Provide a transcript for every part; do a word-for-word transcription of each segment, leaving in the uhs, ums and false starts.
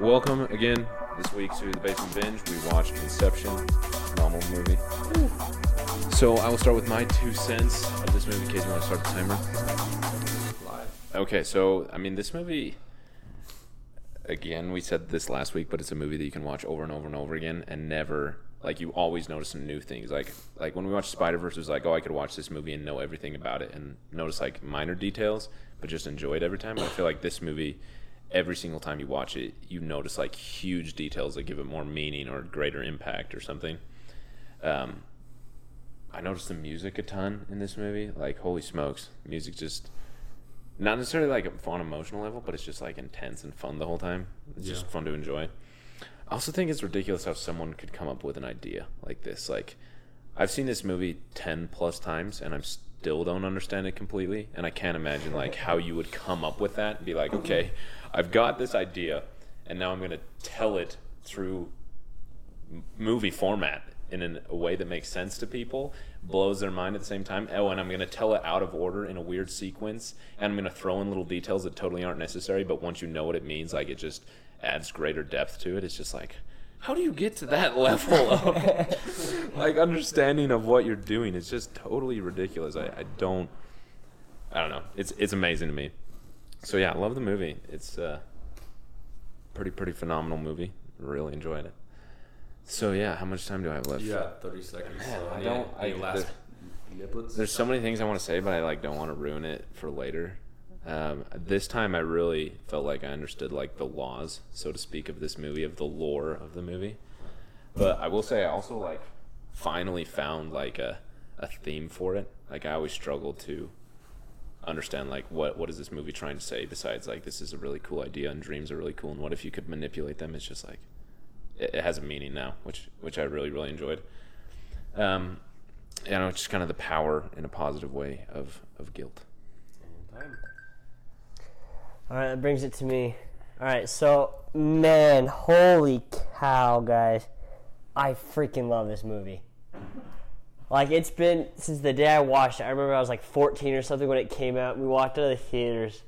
Welcome again this week to the Basement Binge. We watched Inception, phenomenal movie. Ooh. So I will start with my two cents of this movie in case you want to start the timer. Live. Okay, so I mean this movie, again, we said this last week, but it's a movie that you can watch over and over and over again and never, like you always notice some new things. Like like when we watched Spider-Verse, it was like, oh, I could watch this movie and know everything about it and notice like minor details, but just enjoy it every time. But I feel like this movie, every single time you watch it, you notice like huge details that give it more meaning or greater impact or something. Um, I noticed the music a ton in this movie. Like, holy smokes. Music just, not necessarily like on an emotional level, but it's just like intense and fun the whole time. It's yeah. just fun to enjoy. I also think it's ridiculous how someone could come up with an idea like this. Like, I've seen this movie ten plus times and I'm still don't understand it completely. And I can't imagine like how you would come up with that and be like, okay, I've got this idea, and now I'm going to tell it through movie format in an, a way that makes sense to people, blows their mind at the same time. Oh, and I'm going to tell it out of order in a weird sequence, and I'm going to throw in little details that totally aren't necessary, but once you know what it means, like it just adds greater depth to it. It's just like, how do you get to that level of like understanding of what you're doing? It's just totally ridiculous. I, I don't, I don't know. It's it's amazing to me. So yeah, I love the movie. It's a pretty, pretty phenomenal movie. Really enjoyed it. So yeah, how much time do I have left? Yeah, thirty seconds. Man, so I don't. I, last there, there's so many things I want to say, but I like don't want to ruin it for later. Um, this time I really felt like I understood like the laws, so to speak, of this movie, of the lore of the movie. But I will say I also like finally found like a, a theme for it. Like I always struggled to understand like what what is this movie trying to say besides like this is a really cool idea and dreams are really cool and what if you could manipulate them. It's just like it, it has a meaning now, which which I really really enjoyed. Um you know, it's just kind of the power in a positive way of of guilt. All right, that brings it to me. All right, so man, holy cow guys, I freaking love this movie. Like, it's been since the day I watched it. I remember I was like fourteen or something when it came out. We walked out of the theaters,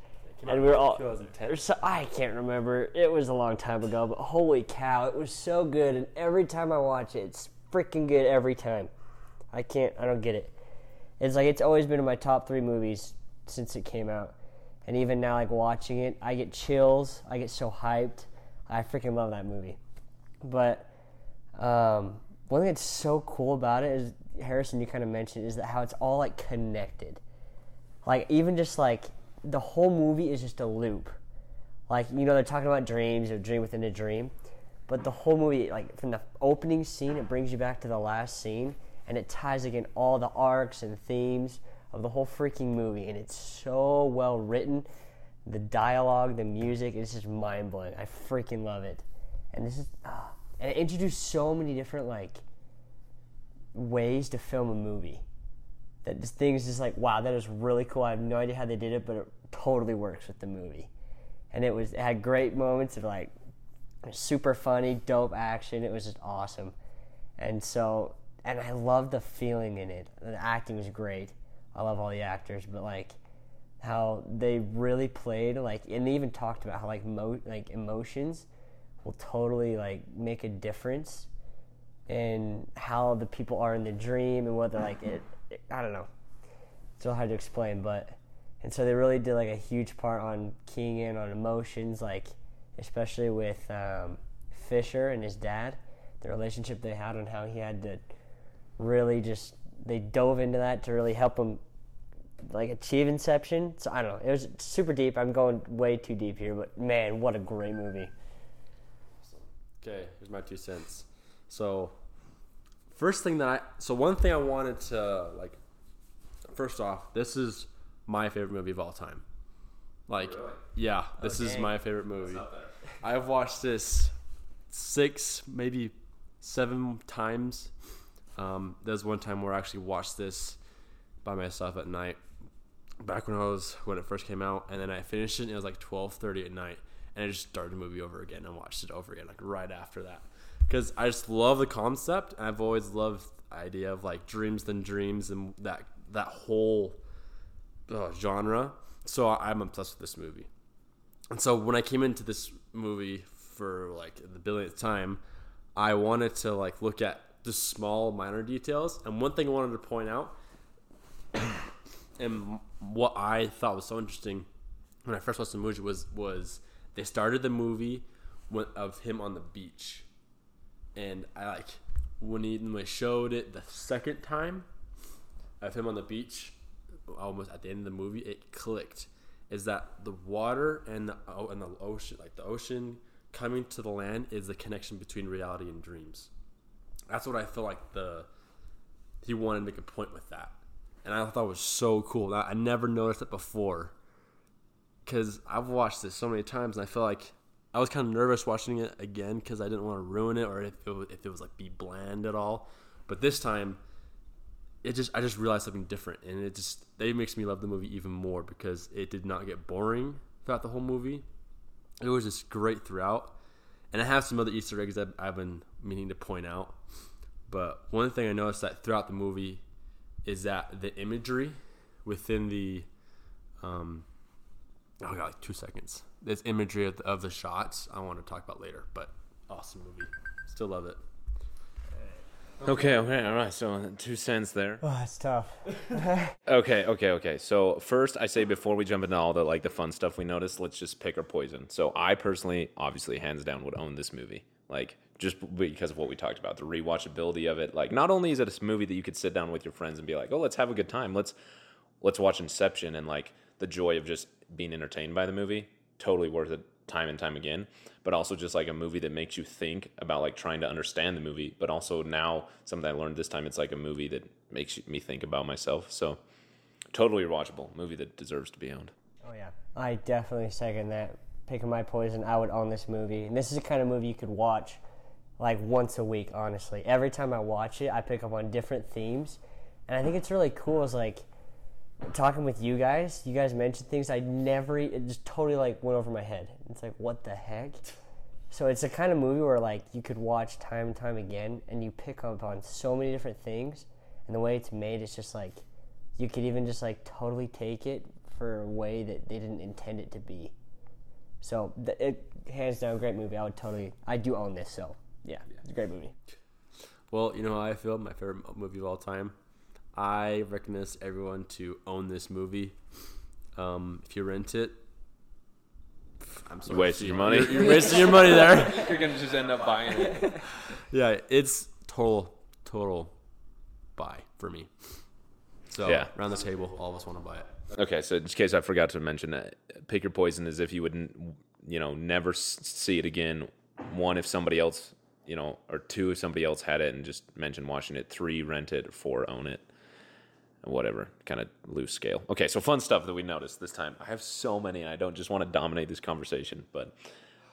and we were all two thousand ten. So, I can't remember. It was a long time ago, but holy cow, it was so good. And every time I watch it, it's freaking good every time. I can't. I don't get it. It's like it's always been in my top three movies since it came out, and even now, like watching it, I get chills. I get so hyped. I freaking love that movie. But um, one thing that's so cool about it is, Harrison, you kind of mentioned, is that how it's all like connected. Like even just like the whole movie is just a loop. Like, you know, they're talking about dreams or dream within a dream, but the whole movie, like from the opening scene, it brings you back to the last scene, and it ties again all the arcs and themes of the whole freaking movie, and it's so well written. The dialogue, the music, it's just mind blowing. I freaking love it. And this is uh, and it introduced so many different like ways to film a movie. That this thing is just like, wow, that is really cool. I have no idea how they did it, but it totally works with the movie. And it was it had great moments of like super funny, dope action. It was just awesome. And so, and I love the feeling in it. The acting was great. I love all the actors, but like how they really played like, and they even talked about how like mo- like emotions will totally like make a difference. And how the people are in the dream and whether like it, it I don't know, it's so hard to explain, but And so they really did like a huge part on keying in on emotions, like especially with um, Fisher and his dad, the relationship they had and how he had to really just, they dove into that to really help him like achieve Inception. So I don't know, it was super deep. I'm going way too deep here, but man, what a great movie. Okay, here's my two cents. So first thing that I, so one thing I wanted to like, first off, this is my favorite movie of all time. Like, really? yeah, this okay. is my favorite movie. I've watched this six, maybe seven times. Um, there's one time where I actually watched this by myself at night, back when I was, when it first came out, and then I finished it, and it was like twelve thirty at night, and I just started the movie over again and watched it over again, like right after that. Because I just love the concept, and I've always loved the idea of like dreams than dreams and that that whole uh, genre. So I'm obsessed with this movie. And so when I came into this movie for like the billionth time, I wanted to like look at the small minor details. And one thing I wanted to point out, and what I thought was so interesting when I first watched the movie was was they started the movie with, of him on the beach. And I like when he when they showed it the second time of him on the beach, almost at the end of the movie, it clicked. Is that the water and the oh, and the ocean, like the ocean coming to the land, is the connection between reality and dreams. That's what I feel like the he wanted to make a point with that, and I thought it was so cool. I, I never noticed it before, because I've watched this so many times, and I feel like. I was kind of nervous watching it again because I didn't want to ruin it or if it was, if it was like be bland at all. But this time, it just I just realized something different, and it just it makes me love the movie even more because it did not get boring throughout the whole movie. It was just great throughout, and I have some other Easter eggs that I've been meaning to point out. But one thing I noticed that throughout the movie is that the imagery within the um, oh god, like two seconds. This imagery of the, of the shots I want to talk about later, but awesome movie. Still love it. Okay, okay, all right. So two cents there. Oh, that's tough. okay, okay, okay. So first I say before we jump into all the like the fun stuff we noticed, let's just pick our poison. So I personally, obviously, hands down would own this movie. Like just because of what we talked about, the rewatchability of it. Like not only is it a movie that you could sit down with your friends and be like, oh, let's have a good time. Let's let's watch Inception and like the joy of just being entertained by the movie. Totally worth it time and time again, but also just like a movie that makes you think about like trying to understand the movie, but also now something I learned this time, it's like a movie that makes me think about myself. So totally rewatchable movie that deserves to be owned. Oh yeah, I definitely second that. Picking my poison, I would own this movie. And this is the kind of movie you could watch like once a week, honestly. Every time I watch it, I pick up on different themes. And I think it's really cool is like, talking with you guys, you guys mentioned things I never, it just totally like went over my head. It's like, what the heck? So it's a kind of movie where like you could watch time and time again and you pick up on so many different things, and the way it's made, it's just like, you could even just like totally take it for a way that they didn't intend it to be. So it hands down, great movie. I would totally, I do own this. So yeah, yeah. It's a great movie. Well, you know how I feel, my favorite movie of all time. I recommend everyone to own this movie. Um, if you rent it, I'm sorry. You wasted your money. You're wasting your money there. You're going to just end up buying it. Yeah, it's total, total buy for me. So yeah. Around the table, all of us want to buy it. Okay, so in case I forgot to mention that, pick your poison is if you wouldn't, you know, never see it again. One, if somebody else, you know, or two, if somebody else had it and just mentioned watching it. Three, rent it. Four, own it. Whatever, kind of loose scale. Okay, so fun stuff that we noticed this time. I have so many, and I don't just want to dominate this conversation, but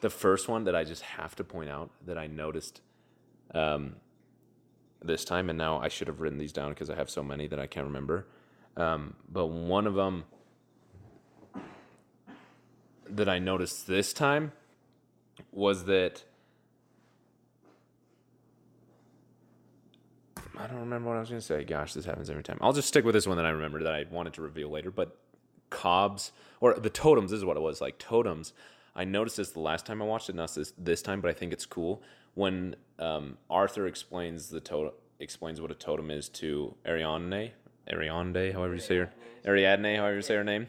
the first one that I just have to point out that I noticed um, this time, and now I should have written these down because I have so many that I can't remember, um, but one of them that I noticed this time was that I don't remember what I was going to say. Gosh, this happens every time. I'll just stick with this one that I remember that I wanted to reveal later. But Cobb's, or the totems, this is what it was, like totems. I noticed this the last time I watched it, not this, this time, but I think it's cool. When um, Arthur explains the to- explains what a totem is to Ariadne, Ariadne, however you say her, Ariadne, however you say her name,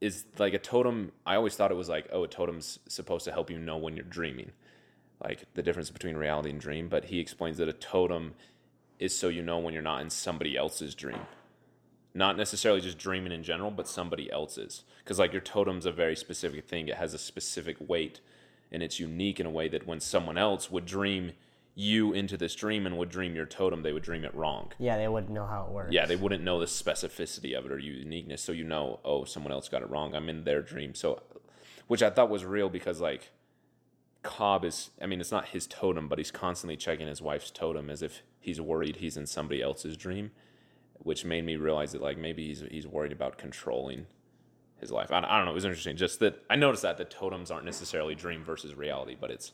is like a totem. I always thought it was like, oh, a totem's supposed to help you know when you're dreaming, like the difference between reality and dream. But he explains that a totem is so you know when you're not in somebody else's dream. Not necessarily just dreaming in general, but somebody else's. Because like your totem's a very specific thing. It has a specific weight, and it's unique in a way that when someone else would dream you into this dream and would dream your totem, they would dream it wrong. Yeah, they wouldn't know how it works. Yeah, they wouldn't know the specificity of it or uniqueness. So you know, oh, someone else got it wrong. I'm in their dream. So, which I thought was real because like Cobb is, I mean, it's not his totem, but he's constantly checking his wife's totem as if he's worried he's in somebody else's dream. Which made me realize that like maybe he's he's worried about controlling his life. I, I don't know. It was interesting. Just that I noticed that the totems aren't necessarily dream versus reality, but it's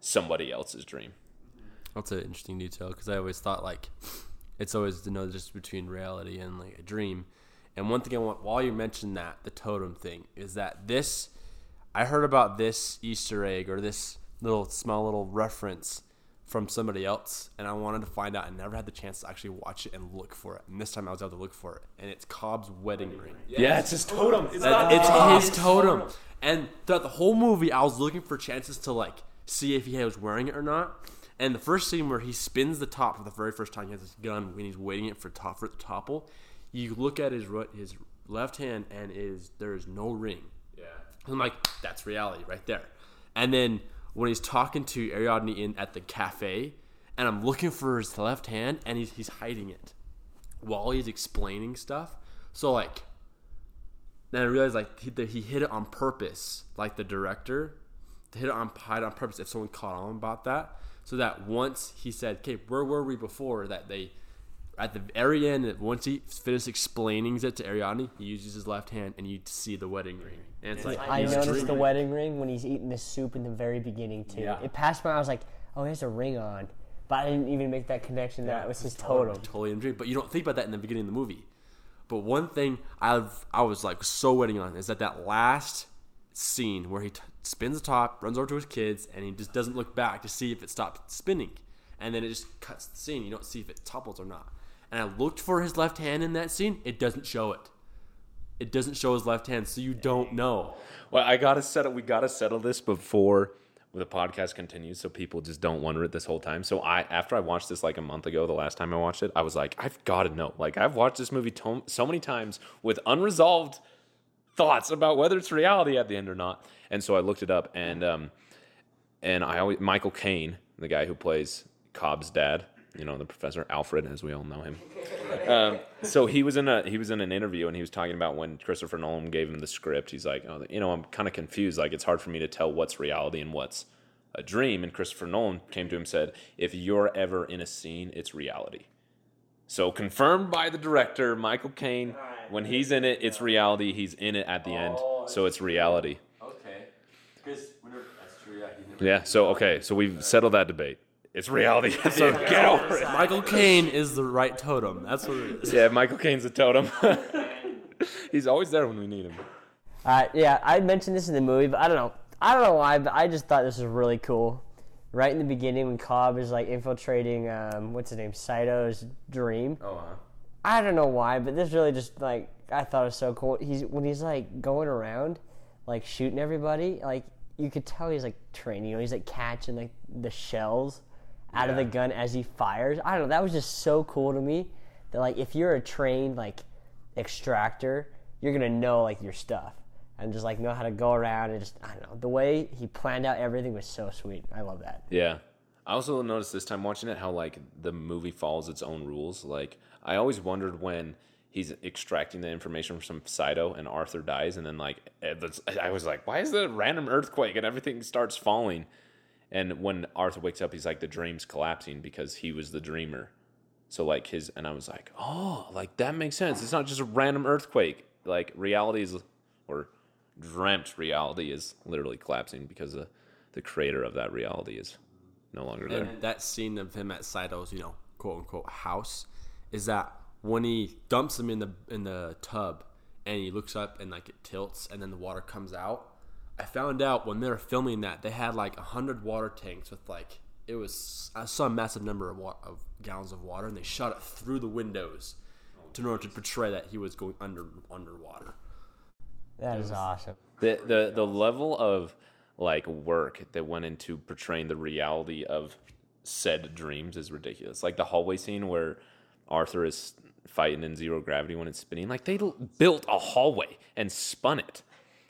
somebody else's dream. That's an interesting detail because I always thought like it's always the know just between reality and like a dream. And one thing I want while you mentioned that the totem thing is that this I heard about this Easter egg or this little small little reference from somebody else, and I wanted to find out. I never had the chance to actually watch it and look for it. And this time I was able to look for it, and it's Cobb's wedding ring. Yeah, yeah it's his totem. It's, not it's not his totem. totem. And throughout the whole movie, I was looking for chances to like see if he was wearing it or not. And the first scene where he spins the top for the very first time, he has this gun when he's waiting it for top for it to topple. You look at his his left hand, and is there is no ring. Yeah, I'm like that's reality right there. And then when he's talking to Ariadne in at the cafe, and I'm looking for his left hand, and he's he's hiding it while he's explaining stuff. So like, then I realized like he, that he hid it on purpose, like the director, to hit it on hide on purpose if someone caught on about that, so that once he said, "Okay, where were we before?" That they at the very end, that once he finishes explaining it to Ariadne, he uses his left hand, and you see the wedding ring. And it's like I noticed dreaming. The wedding ring when he's eating the soup in the very beginning too. Yeah. It passed by. I was like, "Oh, he has a ring on," but I didn't even make that connection that yeah, it was his totem. Totally, totally in dream, but you don't think about that in the beginning of the movie. But one thing I I was like so waiting on is that that last scene where he t- spins the top, runs over to his kids, and he just doesn't look back to see if it stopped spinning, and then it just cuts the scene. You don't see if it topples or not. And I looked for his left hand in that scene. It doesn't show it. It doesn't show his left hand, so you don't know. Well, I gotta settle. We gotta settle this before the podcast continues, so people just don't wonder it this whole time. So I, after I watched this like a month ago, the last time I watched it, I was like, I've gotta know. Like I've watched this movie to- so many times with unresolved thoughts about whether it's reality at the end or not. And so I looked it up, and um, and I always Michael Caine, the guy who plays Cobb's dad. You know, the professor Alfred, as we all know him. Um, so he was in a he was in an interview, and he was talking about when Christopher Nolan gave him the script. He's like, oh, you know, I'm kind of confused. Like, it's hard for me to tell what's reality and what's a dream. And Christopher Nolan came to him and said, if you're ever in a scene, it's reality. So confirmed by the director, Michael Caine, when he's in it, it's reality. He's in it at the end, so it's reality. Okay. Because whenever that's true, yeah. Yeah, so, okay, so we've settled that debate. It's reality. So get over it. Michael Caine is the right totem. That's what it is. Yeah, Michael Caine's the totem. He's always there when we need him. All right, yeah, I mentioned this in the movie, but I don't know. I don't know why, but I just thought this was really cool. Right in the beginning when Cobb is, like, infiltrating, um, what's his name, Saito's dream. Oh, wow. I don't know why, but this really just, like, I thought it was so cool. He's when he's, like, going around, like, shooting everybody, like, you could tell he's, like, training. You know, he's, like, catching, like, the shells out yeah. of the gun as he fires. I don't know, that was just so cool to me that like if you're a trained like extractor, you're gonna know like your stuff and just like know how to go around and just I don't know. The way he planned out everything was so sweet. I love that. Yeah. I also noticed this time watching it how like the movie follows its own rules. Like I always wondered when he's extracting the information from Saito and Arthur dies and then like I was like, why is there a random earthquake and everything starts falling? And when Arthur wakes up, he's like, the dream's collapsing because he was the dreamer. So, like, his... And I was like, oh, like, that makes sense. It's not just a random earthquake. Like, reality is... Or dreamt reality is literally collapsing because the, the creator of that reality is no longer there. And that scene of him at Saito's, you know, quote-unquote house is that when he dumps him in the in the tub and he looks up and, like, it tilts and then the water comes out, I found out when they were filming that they had like a hundred water tanks with like it was some massive number of, wa- of gallons of water, and they shot it through the windows to in order to portray that he was going under underwater. That is awesome. The the the level of like work that went into portraying the reality of said dreams is ridiculous. Like the hallway scene where Arthur is fighting in zero gravity when it's spinning. Like they built a hallway and spun it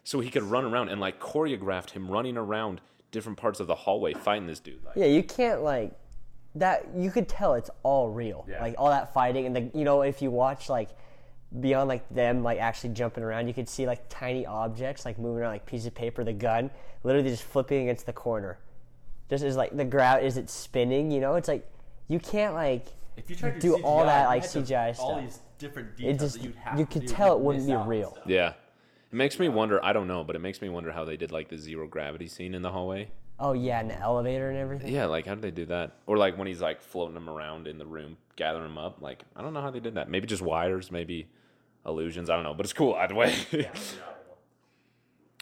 so he could run around and like choreographed him running around different parts of the hallway fighting this dude. Like, yeah, you can't like that. You could tell it's all real. Yeah. Like all that fighting and the, you know, if you watch like beyond like them like actually jumping around, you could see like tiny objects like moving around, like piece of paper, the gun, literally just flipping against the corner. Just is like the ground, is it spinning? You know, it's like you can't like if you try to do C G I, all that like C G I stuff. All these different details just, that you'd have you to could do, tell it wouldn't be real. Yeah. It makes me wonder, I don't know, but it makes me wonder how they did like the zero gravity scene in the hallway. Oh yeah, in the elevator and everything. Yeah, like how did they do that? Or like when he's like floating him around in the room, gathering him up. Like I don't know how they did that. Maybe just wires, maybe illusions. I don't know, but it's cool either way. Yeah.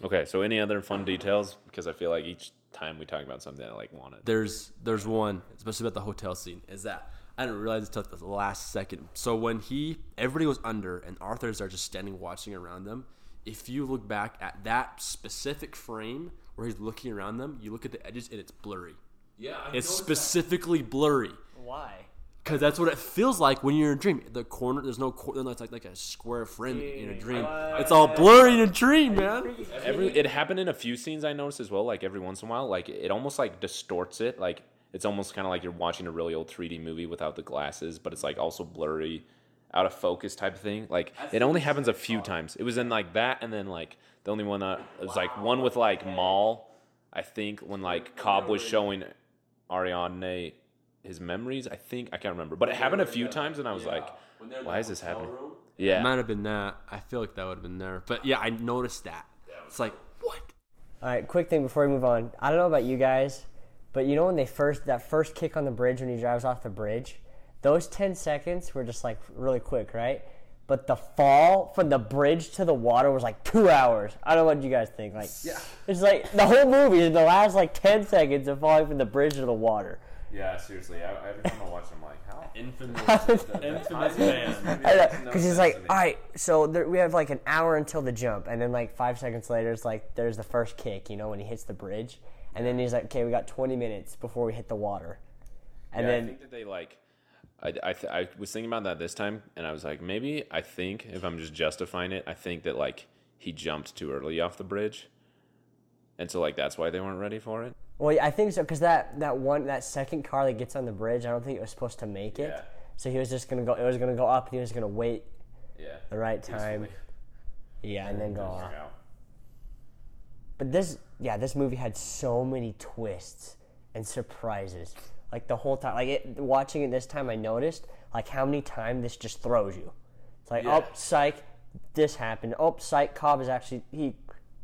Okay, so any other fun details? Because I feel like each time we talk about something, I like want it. There's there's one, especially about the hotel scene, is that I didn't realize until the last second. So when he everybody was under and Arthur's are just standing watching around them. If you look back at that specific frame where he's looking around them, you look at the edges and it's blurry. Yeah, I it's specifically that. Blurry. Why? Because that's what it feels like when you're in a dream. The corner, there's no corner. It's like like a square frame Dude. in a dream. Uh, it's all blurry in a dream, man. Every it happened in a few scenes I noticed as well. Like every once in a while, like it almost like distorts it. Like it's almost kind of like you're watching a really old three D movie without the glasses, but it's like also blurry. Out of focus type of thing. Like it only happens a few times. It was in like that, and then like the only one that it was like one with like Mal, I think, when like Cobb was showing Ariadne his memories. I think I can't remember, but it happened a few times, and I was like, "Why is this happening?" Yeah, it might have been that. I feel like that would have been there, but yeah, I noticed that. It's like what? All right, quick thing before we move on. I don't know about you guys, but you know when they first that first kick on the bridge when he drives off the bridge. Those ten seconds were just like really quick, right? But the fall from the bridge to the water was like two hours. I don't know what you guys think. Like, yeah. It's like the whole movie is the last like ten seconds of falling from the bridge to the water. Yeah, seriously. I, every time I watch them, I'm like, how infamous. Infamous man. Because he's like, all right, so there, we have like an hour until the jump. And then like five seconds later, it's like there's the first kick, you know, when he hits the bridge. And then he's like, okay, we got twenty minutes before we hit the water. And yeah, then I think that they like... I, I, th- I was thinking about that this time, and I was like, maybe I think, if I'm just justifying it, I think that, like, he jumped too early off the bridge. And so, like, that's why they weren't ready for it? Well, I think so, because that, that one, that second car that gets on the bridge, I don't think it was supposed to make it. Yeah. So he was just going to go, it was going to go up, and he was going to wait yeah. the right time. Yeah, and then go off. But this, yeah, this movie had so many twists and surprises. Like, the whole time, like, it, watching it this time, I noticed, like, how many times this just throws you. It's like, yeah. oh, psych, this happened. Oh, psych, Cobb is actually, he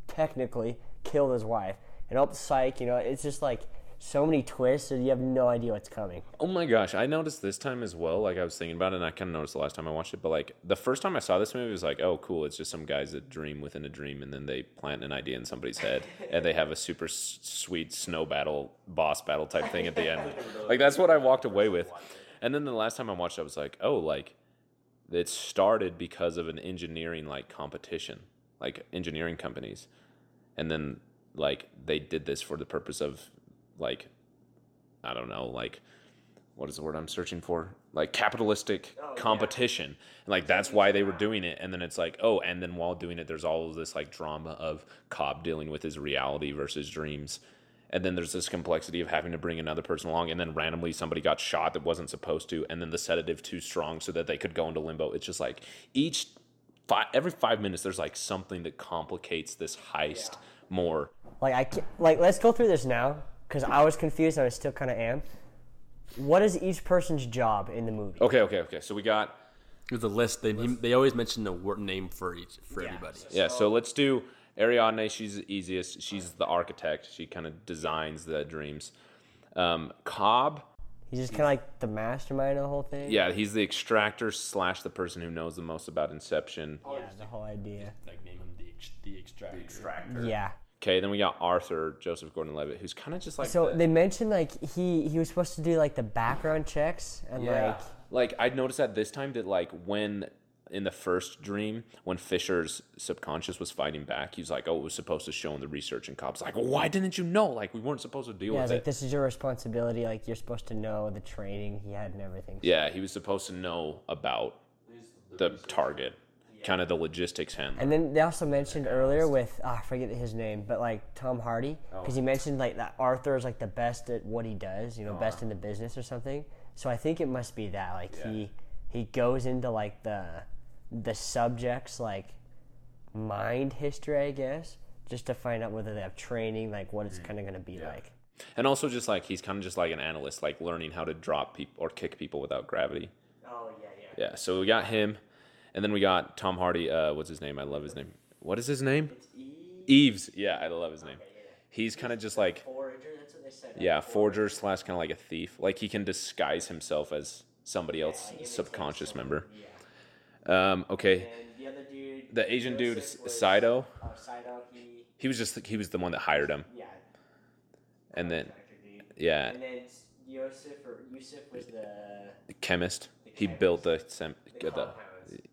technically killed his wife. And oh, psych, you know, it's just, like, so many twists that you have no idea what's coming. Oh, my gosh. I noticed this time as well, like, I was thinking about it, and I kind of noticed the last time I watched it. But, like, the first time I saw this movie, it was like, oh, cool, it's just some guys that dream within a dream, and then they plant an idea in somebody's head, and they have a super s- sweet snow battle, boss battle type thing at the end. Like, that's what I walked away with. And then the last time I watched it, I was like, oh, like, it started because of an engineering, like, competition, like, engineering companies. And then, like, they did this for the purpose of, like, I don't know, like, what is the word I'm searching for? Like, capitalistic oh, competition. Yeah. And, like, that's why they were doing it. And then it's like, oh, and then while doing it, there's all of this, like, drama of Cobb dealing with his reality versus dreams. And then there's this complexity of having to bring another person along. And then randomly somebody got shot that wasn't supposed to. And then the sedative too strong so that they could go into limbo. It's just, like, each five, every five minutes, there's, like, something that complicates this heist yeah. more. Like, I can't, like, let's go through this now. Because I was confused, and I still kind of am. What is each person's job in the movie? Okay, okay, okay. So we got the list. They list. they always mention a word name for each for yeah. everybody. So, yeah. So let's do Ariadne. She's the easiest. She's the architect. She kind of designs the dreams. Um, Cobb. He's just kind of like the mastermind of the whole thing. Yeah, he's the extractor slash the person who knows the most about Inception. Yeah, yeah the whole idea. Like name him the ex- the extractor. The extractor. Yeah. Okay, then we got Arthur, Joseph Gordon-Levitt, who's kind of just like... So the, they mentioned, like, he, he was supposed to do, like, the background checks and, yeah. like... Like, I noticed that this time that, like, when in the first dream, when Fisher's subconscious was fighting back, he's like, oh, it was supposed to show in the research, and Cobb's like, well, why didn't you know? Like, we weren't supposed to deal yeah, with like, it. Yeah, like, this is your responsibility. Like, you're supposed to know the training he had and everything. Yeah, he was supposed to know about the target, yeah. kind of the logistics handler. And then they also mentioned earlier with, oh, I forget his name, but, like, Tom Hardy, because oh. he mentioned, like, that Arthur is, like, the best at what he does, you know, oh. best in the business or something. So I think it must be that, like, yeah. he... He goes into, like, the the subject's, like, mind history, I guess, just to find out whether they have training, like, what it's kind of going to be yeah. like. And also just, like, he's kind of just like an analyst, like, learning how to drop people or kick people without gravity. Oh, yeah, yeah. Yeah, so we got him, and then we got Tom Hardy. Uh, what's his name? I love his name. What is his name? It's Eves. Eves. Yeah, I love his name. Okay, yeah. He's kind of just, like, forager, that's what they said. Yeah, forager slash kind of like a thief. Like, he can disguise himself as... somebody else's yeah, subconscious member. Yeah. Um, okay. And the other dude, the Asian Joseph dude, was, Saito. Uh, Saito he, he was just he was the one that hired him. Yeah. And then, yeah. And then Yusuf or Yusuf was the, the chemist. The chemist. He built the, sem- the, the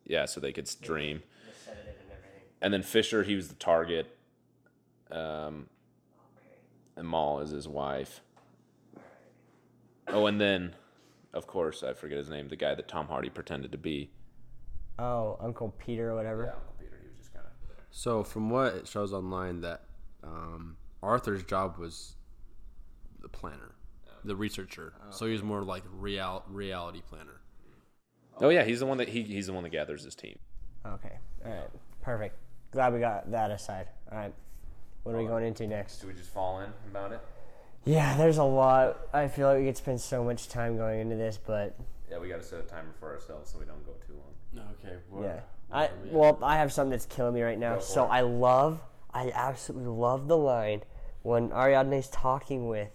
yeah, so they could dream. The sedative and everything. And then Fisher, he was the target. Um, okay. And Mal is his wife. All right. Oh, and then. Of course, I forget his name, the guy that Tom Hardy pretended to be. Oh, Uncle Peter or whatever. Yeah, Uncle Peter. He was just kind of... So, from what it shows online, that um, Arthur's job was the planner, oh. the researcher. Oh, so, he was more like real reality planner. Oh, oh yeah. He's the one that he, he's the one that gathers his team. Okay. All right. Perfect. Glad we got that aside. All right. What are we going into next? Do we just fall in about it? Yeah, there's a lot. I feel like we could spend so much time going into this, but... Yeah, we got to set a timer for ourselves so we don't go too long. Okay. Well, yeah. I we Well, I have something that's killing me right now. Go so I love, I absolutely love the line when Ariadne's talking with,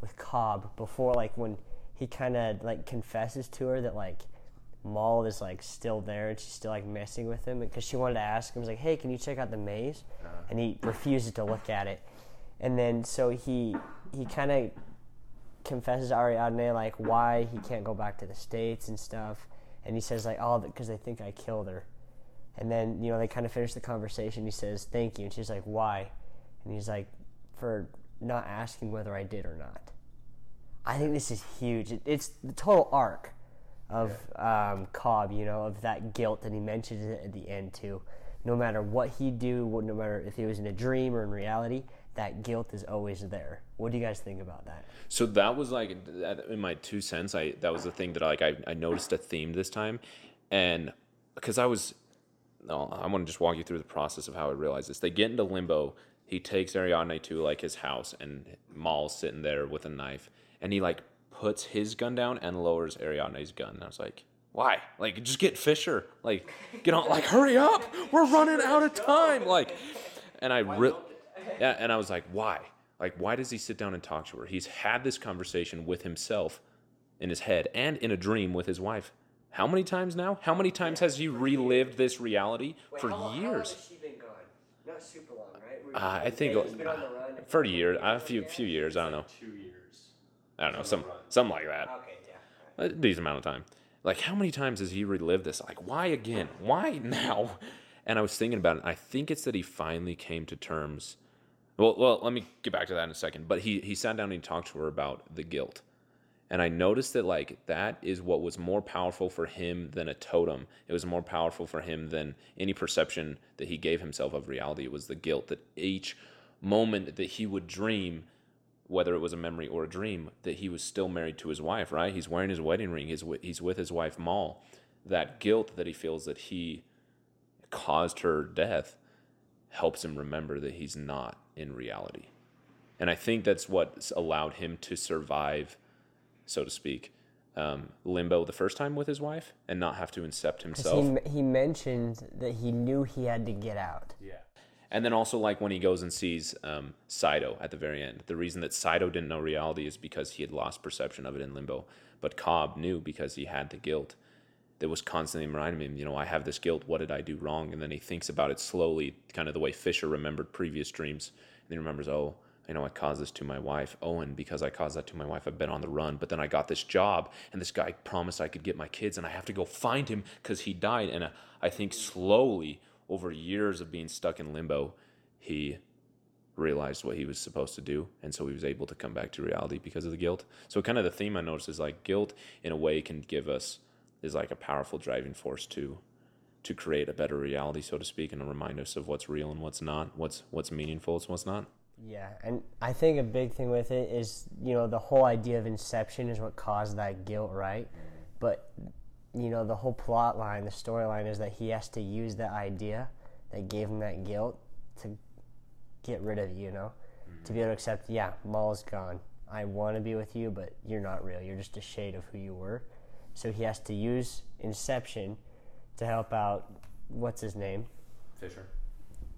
with Cobb before, like, when he kind of, like, confesses to her that, like, Mal is, like, still there and she's still, like, messing with him because she wanted to ask him, like, hey, can you check out the maze? Uh-huh. And he refuses to look at it. And then so he... he kind of confesses to Ariadne, like, why he can't go back to the States and stuff. And he says, like, oh, because they think I killed her. And then, you know, they kind of finish the conversation. He says, thank you. And she's like, why? And he's like, for not asking whether I did or not. I think this is huge. It, it's the total arc of um, Cobb, you know, of that guilt that he mentions it at the end, too. No matter what he do, no matter if he was in a dream or in reality, that guilt is always there. What do you guys think about that? So that was like, in my two cents, I that was the thing that I, like I, I noticed a theme this time, and because I was, no, I want to just walk you through the process of how I realized this. They get into limbo. He takes Ariadne to like his house, and Mal's sitting there with a knife, and he like puts his gun down and lowers Ariadne's gun. And I was like, why? Like, just get Fisher. Like, get on. Like, hurry up. We're running out of time. Like, and I really. Yeah, and I was like, why? Like, why does he sit down and talk to her? He's had this conversation with himself in his head and in a dream with his wife. How many times now? How many times yeah, has he relived this reality wait, for how, years? How long has she been gone? Not super long, right? Were uh, I think uh, been on the run for a year, a few few years. I don't know. Two years. I don't know, some something like that. Okay, yeah. A decent amount of time. Like, how many times has he relived this? Like, why again? Why now? And I was thinking about it. And I think it's that he finally came to terms. Well, well, let me get back to that in a second. But he, he sat down and he talked to her about the guilt. And I noticed that, like, that is what was more powerful for him than a totem. It was more powerful for him than any perception that he gave himself of reality. It was the guilt that each moment that he would dream, whether it was a memory or a dream, that he was still married to his wife, right? He's wearing his wedding ring. He's, he's with his wife, Mal. That guilt that he feels that he caused her death helps him remember that he's not in reality. And I think that's what allowed him to survive, so to speak, um, limbo the first time with his wife and not have to incept himself. He, he mentioned that he knew he had to get out. Yeah. And then also, like, when he goes and sees um, Saito at the very end, the reason that Saito didn't know reality is because he had lost perception of it in limbo. But Cobb knew because he had the guilt that was constantly reminding him, you know, I have this guilt, what did I do wrong? And then he thinks about it slowly, kind of the way Fisher remembered previous dreams. And he remembers, oh, you know, I caused this to my wife. Oh, and because I caused that to my wife, I've been on the run. But then I got this job, and this guy promised I could get my kids, and I have to go find him because he died. And I think slowly, over years of being stuck in limbo, he realized what he was supposed to do, and so he was able to come back to reality because of the guilt. So kind of the theme I noticed is like guilt in a way can give us, is like a powerful driving force to to create a better reality, so to speak, and to remind us of what's real and what's not, what's what's meaningful and what's not. Yeah, and I think a big thing with it is, you know, the whole idea of Inception is what caused that guilt, right? But, you know, the whole plot line, the storyline is that he has to use that idea that gave him that guilt to get rid of, you know, mm-hmm. to be able to accept, yeah, Mal's gone. I want to be with you, but you're not real. You're just a shade of who you were. So he has to use Inception to help out, what's his name? Fisher.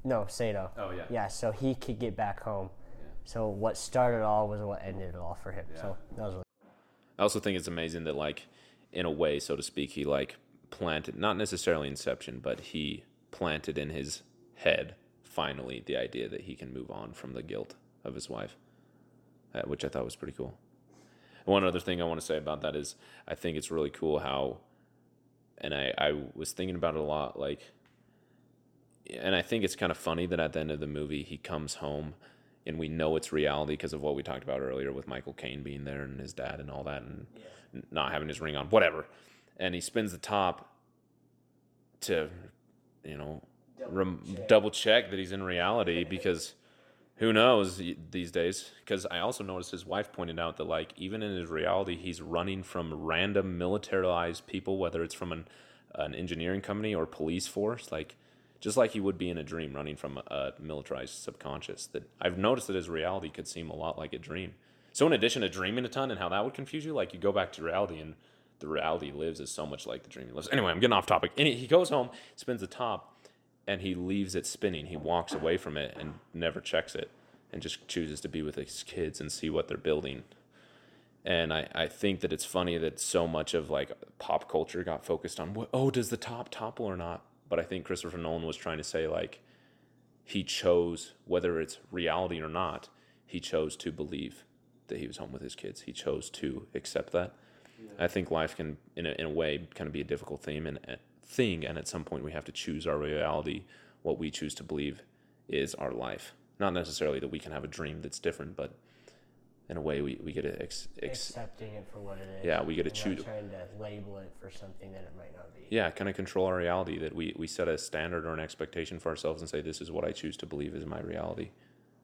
No, Saito. Oh, yeah. Yeah, so he could get back home. Yeah. So what started all was what ended it all for him. Yeah. So that was really- I also think it's amazing that, like, in a way, so to speak, he, like, planted, not necessarily Inception, but he planted in his head, finally, the idea that he can move on from the guilt of his wife, uh, which I thought was pretty cool. And one other thing I want to say about that is I think it's really cool how, and I, I was thinking about it a lot, like, and I think it's kind of funny that at the end of the movie, he comes home and we know it's reality because of what we talked about earlier with Michael Caine being there and his dad and all that and yeah. not having his ring on, whatever. And he spins the top to, you know, double, rem- check. double check that he's in reality because who knows these days? Because I also noticed his wife pointed out that, like, even in his reality, he's running from random militarized people, whether it's from an, an engineering company or police force, like, just like he would be in a dream running from a militarized subconscious. That I've noticed that his reality could seem a lot like a dream. So in addition to dreaming a ton and how that would confuse you, like you go back to reality and the reality lives is so much like the dream he lives. Anyway, I'm getting off topic. And he goes home, spins the top, and he leaves it spinning. He walks away from it and never checks it and just chooses to be with his kids and see what they're building. And I, I think that it's funny that so much of like pop culture got focused on, oh, does the top topple or not? But I think Christopher Nolan was trying to say, like, he chose, whether it's reality or not, he chose to believe that he was home with his kids. He chose to accept that. Yeah. I think life can, in a, in a way, kind of be a difficult theme and uh, thing, and at some point we have to choose our reality. What we choose to believe is our life. Not necessarily that we can have a dream that's different, but in a way we, we get to... Ex, ex, accepting it for what it is. Yeah, we get to choose. Trying to label it for something that it might not be. Yeah, kind of control our reality, that we, we set a standard or an expectation for ourselves and say, this is what I choose to believe is my reality,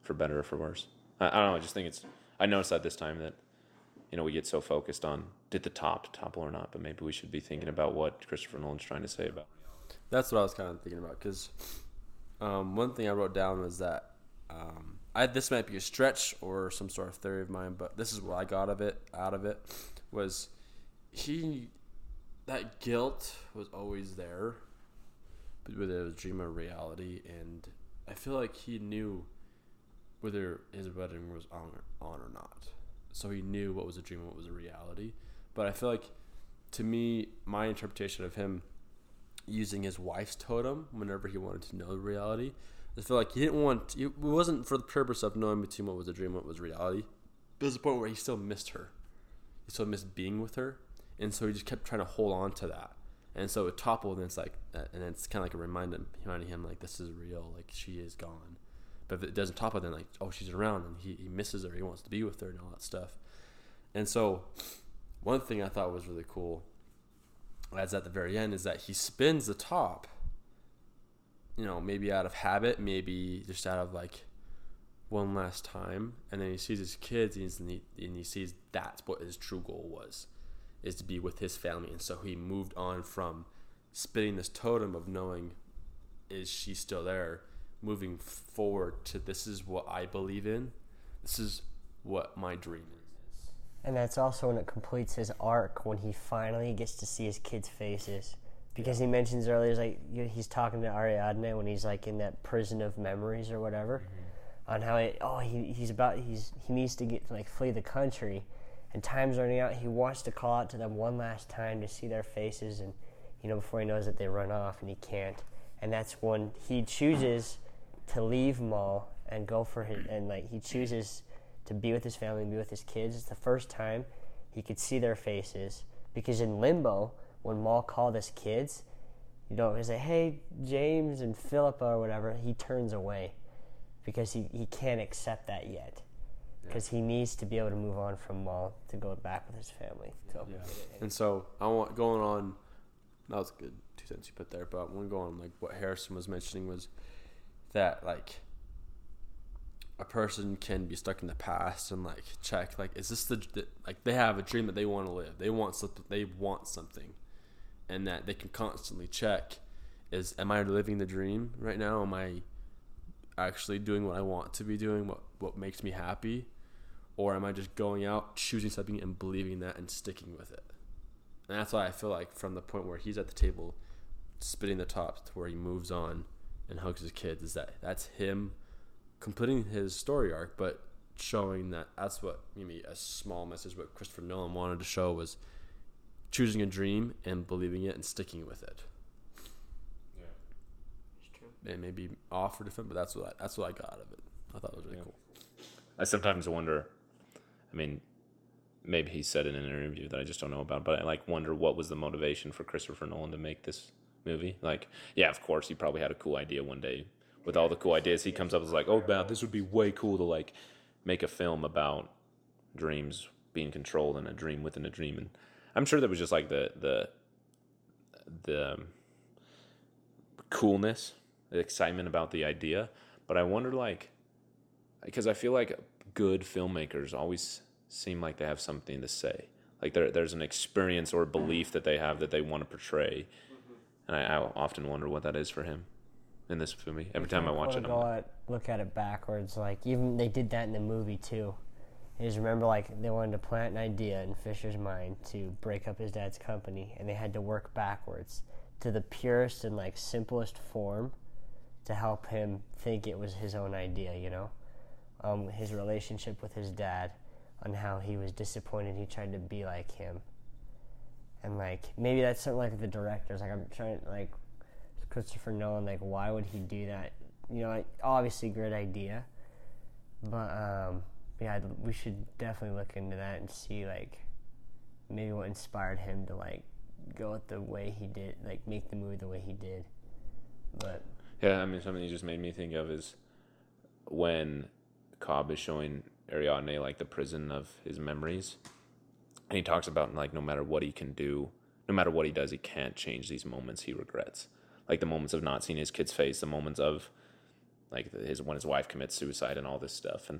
for better or for worse. I, I don't know, I just think it's... I noticed that this time that, you know, we get so focused on did the top topple or not, but maybe we should be thinking about what Christopher Nolan's trying to say about. That's what I was kind of thinking about, because um, one thing I wrote down was that... Um, I, this might be a stretch or some sort of theory of mine, but this is what I got of it, out of it, was he, that guilt was always there, but whether it was dream or reality, and I feel like he knew whether his wedding was on or, on or not. So he knew what was a dream and what was a reality, but I feel like, to me, my interpretation of him using his wife's totem whenever he wanted to know the reality, I feel like he didn't want... It wasn't for the purpose of knowing between what was a dream and what was reality. There was a point where he still missed her. He still missed being with her. And so he just kept trying to hold on to that. And so it toppled, and it's like... And it's kind of like a reminder, reminding him, like, this is real. Like, she is gone. But if it doesn't topple, then, like, oh, she's around. And he, he misses her. He wants to be with her and all that stuff. And so one thing I thought was really cool, as at the very end, is that he spins the top... you know, maybe out of habit, maybe just out of, like, one last time. And then he sees his kids, and, he's, and, he, and he sees that's what his true goal was, is to be with his family. And so he moved on from spinning this totem of knowing, is she still there, moving forward to, this is what I believe in. This is what my dream is. And that's also when it completes his arc, when he finally gets to see his kids' faces. Because he mentions earlier, like, he's talking to Ariadne when he's, like, in that prison of memories or whatever, mm-hmm. on how it, oh he he's about he's he needs to get like flee the country, and time's running out. He wants to call out to them one last time to see their faces, and you know before he knows that they run off and he can't. And that's when he chooses to leave Mal and go for his, and like he chooses to be with his family and be with his kids. It's the first time he could see their faces, because in Limbo, when Mal called his kids, you know, he's like, hey, James and Philippa or whatever, he turns away because he, he can't accept that yet, because yeah. he needs to be able to move on from Mal to go back with his family. So. Yeah. And so I want going on, that was good two cents you put there, but I want to go on like what Harrison was mentioning was that like a person can be stuck in the past and like check like is this the, the like they have a dream that they want to live, they want something, they want something, and that they can constantly check is am I living the dream right now, am I actually doing what I want to be doing, what what makes me happy, or am I just going out choosing something and believing that and sticking with it? And that's why I feel like from the point where he's at the table spitting the top to where he moves on and hugs his kids is that that's him completing his story arc, but showing that that's what maybe a small message what Christopher Nolan wanted to show was choosing a dream and believing it and sticking with it. Yeah, it's true. It may be off or different, but that's what I, that's what I got out of it. I thought it was really yeah. cool. I sometimes wonder. I mean, maybe he said it in an interview that I just don't know about, but I like wonder what was the motivation for Christopher Nolan to make this movie. Like, yeah, of course, he probably had a cool idea one day. With all the cool ideas he comes up with, like, oh, wow, this would be way cool to, like, make a film about dreams being controlled and a dream within a dream. And I'm sure that was just, like, the the the coolness, the excitement about the idea. But I wonder, like, because I feel like good filmmakers always seem like they have something to say. Like, there there's an experience or belief that they have that they want to portray. And I, I often wonder what that is for him. In this movie, every time I watch it, I'm like, look at it backwards. Like even they did that in the movie too. I just remember like they wanted to plant an idea in Fisher's mind to break up his dad's company, and they had to work backwards to the purest and like simplest form to help him think it was his own idea. You know, um, his relationship with his dad, on how he was disappointed he tried to be like him, and like maybe that's something like the directors. Like I'm trying like. Christopher Nolan, like, why would he do that? You know, like, obviously, great idea, but um, yeah, we should definitely look into that and see, like, maybe what inspired him to like go with the way he did, like, make the movie the way he did. But yeah, I mean, something you just made me think of is when Cobb is showing Ariadne like the prison of his memories, and he talks about like no matter what he can do, no matter what he does, he can't change these moments he regrets. Like the moments of not seeing his kid's face, the moments of like his when his wife commits suicide and all this stuff. And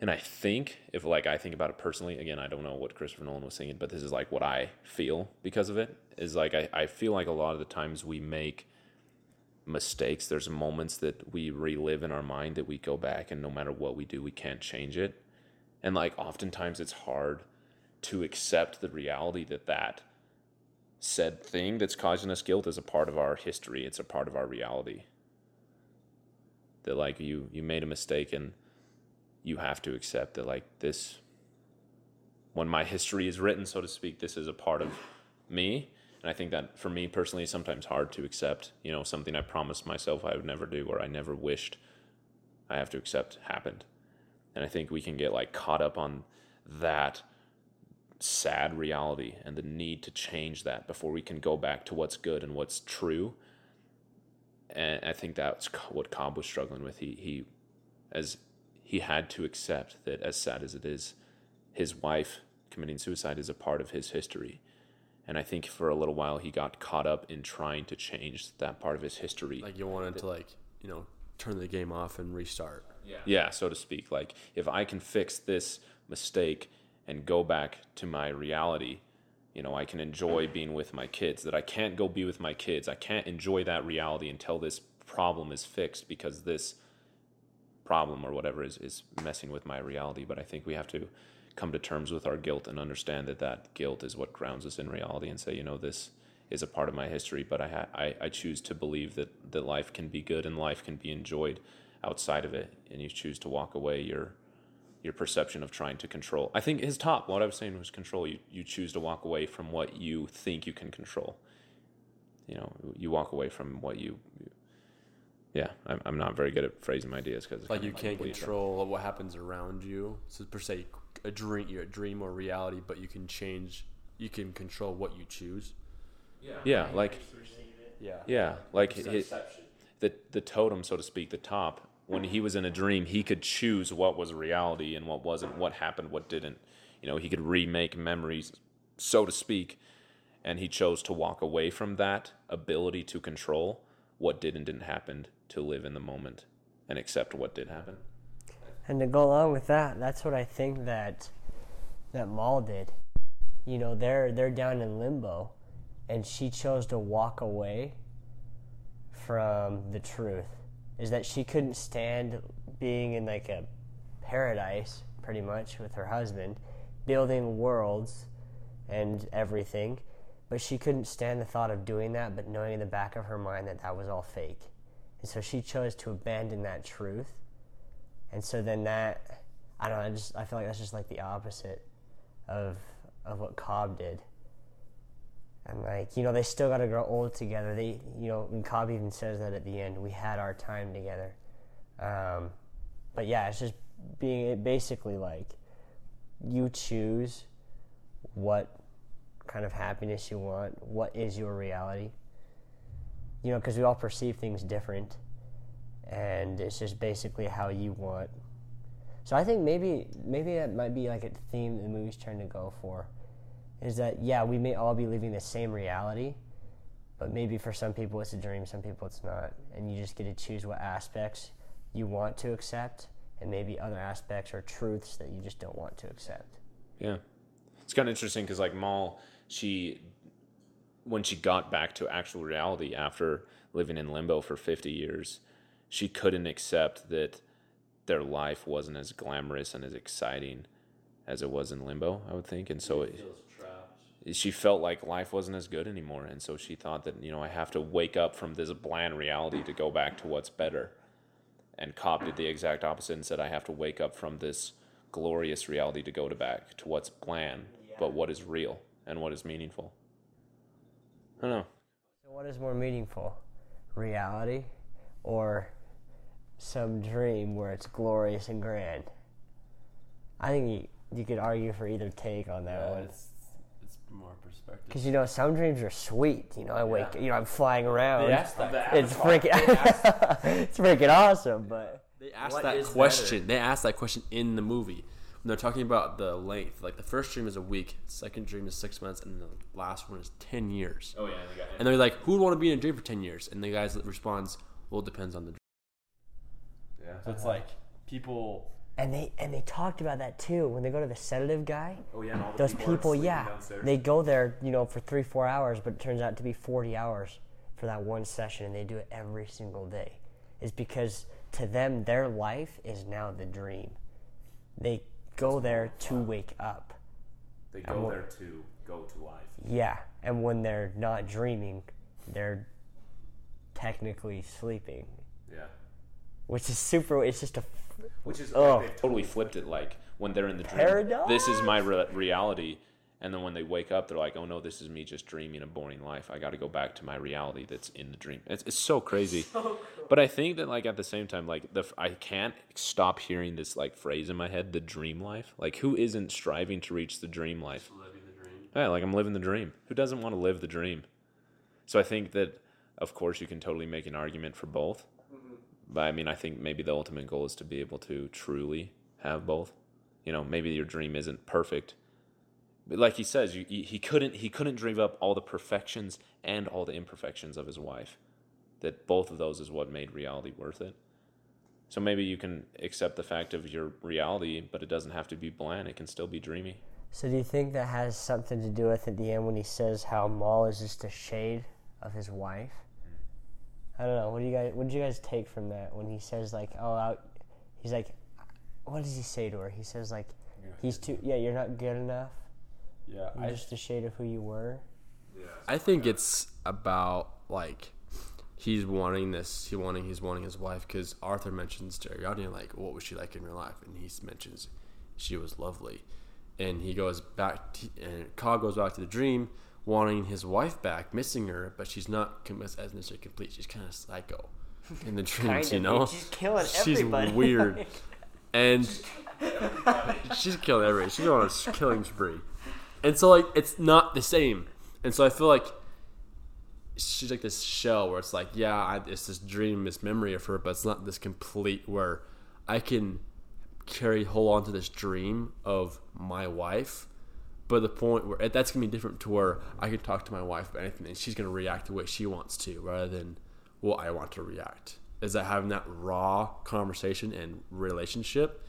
and I think if like I think about it personally, again, I don't know what Christopher Nolan was thinking, but this is like what I feel because of it is like I, I feel like a lot of the times we make mistakes. There's moments that we relive in our mind that we go back and no matter what we do, we can't change it. And like oftentimes it's hard to accept the reality that that said thing that's causing us guilt is a part of our history. It's a part of our reality. That like you you made a mistake and you have to accept that like this, when my history is written, so to speak, this is a part of me. And I think that for me personally, it's sometimes hard to accept, you know, something I promised myself I would never do or I never wished I have to accept happened. And I think we can get like caught up on that sad reality and the need to change that before we can go back to what's good and what's true. And I think that's what Cobb was struggling with. He, he, as he had to accept that as sad as it is, his wife committing suicide is a part of his history. And I think for a little while he got caught up in trying to change that part of his history. Like you wanted that, to like, you know, turn the game off and restart. Yeah. Yeah. So to speak, like if I can fix this mistake and go back to my reality, you know, I can enjoy being with my kids, that I can't go be with my kids. I can't enjoy that reality until this problem is fixed because this problem or whatever is, is messing with my reality. But I think we have to come to terms with our guilt and understand that that guilt is what grounds us in reality and say, you know, this is a part of my history, but I ha- I, I choose to believe that, that life can be good and life can be enjoyed outside of it. And you choose to walk away your your perception of trying to control. I think his top, what I was saying was control. You you choose to walk away from what you think you can control. You know, you walk away from what you Yeah, I'm I'm not very good at phrasing ideas because like you can't control what happens around you. So per se, a dream, your dream or reality, but you can change. You can control what you choose. Yeah. Yeah, like. Yeah. Yeah, like his, the the totem, so to speak, the top. When he was in a dream, he could choose what was reality and what wasn't, what happened, what didn't. You know, he could remake memories, so to speak, and he chose to walk away from that ability to control what did and didn't happen, to live in the moment and accept what did happen. And to go along with that, that's what I think that that Mal did. You know, they're they're down in limbo, and she chose to walk away from the truth. Is that she couldn't stand being in like a paradise, pretty much, with her husband, building worlds and everything, but she couldn't stand the thought of doing that, but knowing in the back of her mind that that was all fake. And so she chose to abandon that truth. And so then that, I don't know, I just I feel like that's just like the opposite of of what Cobb did. And like, you know, they still got to grow old together. They, you know, and Cobb even says that at the end, we had our time together. Um, but yeah, it's just being basically like you choose what kind of happiness you want, what is your reality. You know, because we all perceive things different, and it's just basically how you want. So I think maybe maybe that might be like a theme the movie's trying to go for. Is that, yeah, we may all be living the same reality, but maybe for some people it's a dream, some people it's not. And you just get to choose what aspects you want to accept, and maybe other aspects or truths that you just don't want to accept. Yeah. It's kind of interesting because, like, Mal, she, when she got back to actual reality after living in limbo for fifty years, she couldn't accept that their life wasn't as glamorous and as exciting as it was in limbo, I would think. And so it... she felt like life wasn't as good anymore, and so she thought that, you know, I have to wake up from this bland reality to go back to what's better. And Cobb did the exact opposite and said, I have to wake up from this glorious reality to go to back to what's bland, yeah. But what is real and what is meaningful. I don't know. So what is more meaningful, reality or some dream where it's glorious and grand? I think you, you could argue for either take on that yeah, one. It's- more perspective, because you know some dreams are sweet. You know, I wake, yeah. you know, I'm flying around. They asked that. It's freaking, asked, it's freaking awesome. But they asked that question. Better? They asked that question in the movie when they're talking about the length. Like the first dream is a week, second dream is six months, and the last one is ten years. Oh yeah, they got and they're like, who would want to be in a dream for ten years? And the guy responds, well, it depends on the dream. Yeah, so uh-huh. It's like people. And they and they talked about that too when they go to the sedative guy. Oh yeah, and all the those people, people yeah, downstairs. They go there, you know, for three four hours, but it turns out to be forty hours for that one session, and they do it every single day. It's because to them, their life is now the dream. They go there to wake up. They go when, there to go to life. Yeah, and when they're not dreaming, they're technically sleeping. Yeah. Which is super. It's just a. Which is oh. Like they've totally flipped it. Like when they're in the dream, Paradise? This is my re- reality, and then when they wake up, they're like, "Oh no, this is me just dreaming a boring life. I got to go back to my reality that's in the dream." It's it's so crazy. So cool. But I think that like at the same time, like the I can't stop hearing this like phrase in my head, the dream life. Like who isn't striving to reach the dream life? Just living the dream. Yeah, like I'm living the dream. Who doesn't want to live the dream? So I think that of course you can totally make an argument for both. But I mean, I think maybe the ultimate goal is to be able to truly have both. You know, maybe your dream isn't perfect. But like he says, you, he couldn't he couldn't dream up all the perfections and all the imperfections of his wife. That both of those is what made reality worth it. So maybe you can accept the fact of your reality, but it doesn't have to be bland. It can still be dreamy. So do you think that has something to do with at the end when he says how Mal is just a shade of his wife? I don't know. What do you guys? What did you guys take from that when he says like, "Oh, out," he's like, "What does he say to her?" He says like, "He's too. Yeah, you're not good enough. Yeah, you're I, just a shade of who you were." Yeah. I think it's about like he's wanting this. He wanting he's wanting his wife because Arthur mentions to Ariadne like, "What was she like in real life?" And he mentions she was lovely, and he goes back to, and Kyle goes back to the dream. Wanting his wife back, missing her, but she's not as mission complete. She's kind of psycho. in the dreams, you know? She's killing everybody. She's weird. And she's killing everybody. She's on a killing spree. And so, like, it's not the same. And so I feel like she's like this shell where it's like, yeah, I, it's this dream, this memory of her, but it's not this complete where I can carry, hold on to this dream of my wife. But the point where that's going to be different to where I could talk to my wife about anything and she's going to react the way she wants to rather than what I want to react. Is that having that raw conversation and relationship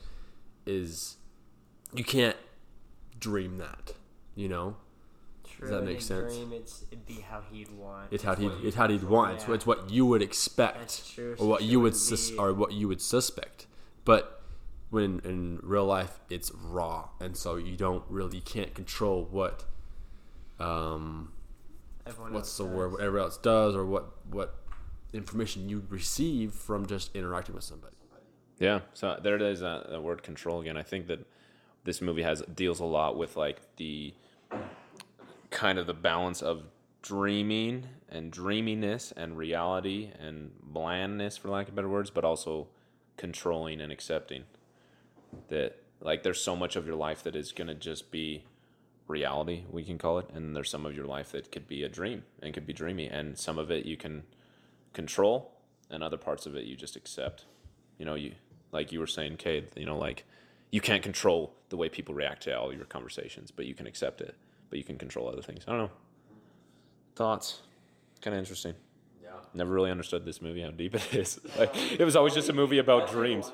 is, you can't dream that, you know? True. Does that make sense? Dream, it's, it'd be how he'd want. It's, it's how he'd, it's how he'd want. Yeah. It's, it's what you would expect. That's true. Or what you would sus- or what you would suspect. But when in real life, it's raw, and so you don't really, you can't control what, um, Everyone what's the does. word, whatever else does, or what what information you receive from just interacting with somebody. Yeah. So there it is, uh, the word control again. I think that this movie has deals a lot with like the kind of the balance of dreaming and dreaminess and reality and blandness, for lack of better words, but also controlling and accepting that, like, there's so much of your life that is going to just be reality, we can call it, and there's some of your life that could be a dream and could be dreamy, and some of it you can control and other parts of it you just accept. You know, you, like you were saying, Kade, you know, like, you can't control the way people react to all your conversations, but you can accept it. But you can control other things. I don't know. Thoughts? Kind of interesting. Yeah. Never really understood this movie, how deep it is. Like, it was always just a movie about dreams.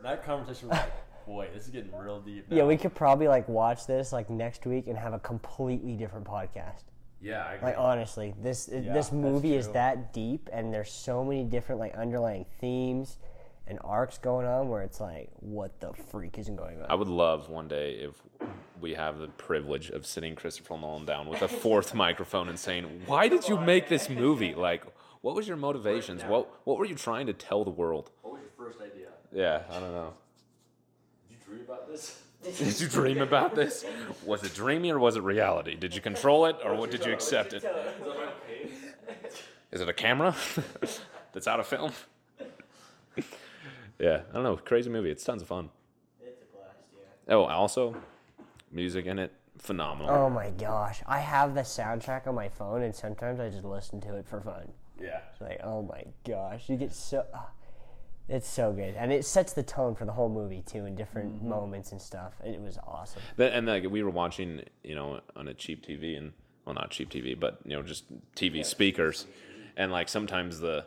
That conversation was like, boy, this is getting real deep now. Yeah, we could probably like watch this like next week and have a completely different podcast. Yeah, I agree. Like, honestly, this yeah, this movie is that deep, and there's so many different like underlying themes and arcs going on where it's like, what the freak isn't going on? I would love one day if we have the privilege of sitting Christopher Nolan down with a fourth microphone and saying, why did you make this movie? Like, what was your motivations? What what were you trying to tell the world? What was your first idea? Yeah, I don't know. Did you dream about this? Did you dream about this? Was it dreamy or was it reality? Did you control it or what did you accept it? Is it a camera that's out of film? Yeah, I don't know. Crazy movie. It's tons of fun. It's a blast, yeah. Oh, also, music in it, phenomenal. Oh my gosh. I have the soundtrack on my phone, and sometimes I just listen to it for fun. Yeah. It's like, oh my gosh. You get so... Uh, it's so good. And it sets the tone for the whole movie, too, in different mm-hmm. moments and stuff. It was awesome. And, like, we were watching, you know, on a cheap T V, and... Well, not cheap T V, but, you know, just T V yeah, speakers. And, like, sometimes the...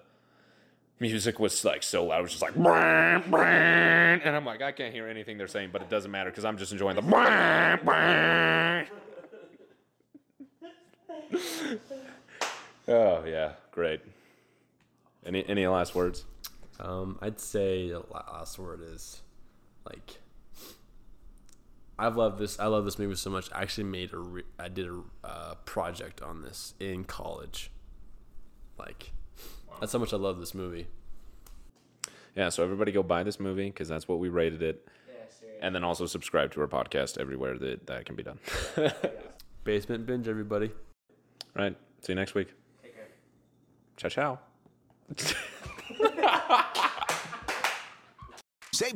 music was like so loud, it was just like, and I'm like, I can't hear anything they're saying, but it doesn't matter because I'm just enjoying the. Oh yeah, great. Any any last words? Um, I'd say the last word is like, I've loved this. I love this movie so much. I actually made a re- I did a uh, project on this in college, like. That's how much I love this movie. Yeah, so everybody go buy this movie because that's what we rated it. Yeah, seriously. And then also subscribe to our podcast everywhere that that can be done. Basement Binge, everybody. All right, see you next week. Take care. Ciao, ciao. Save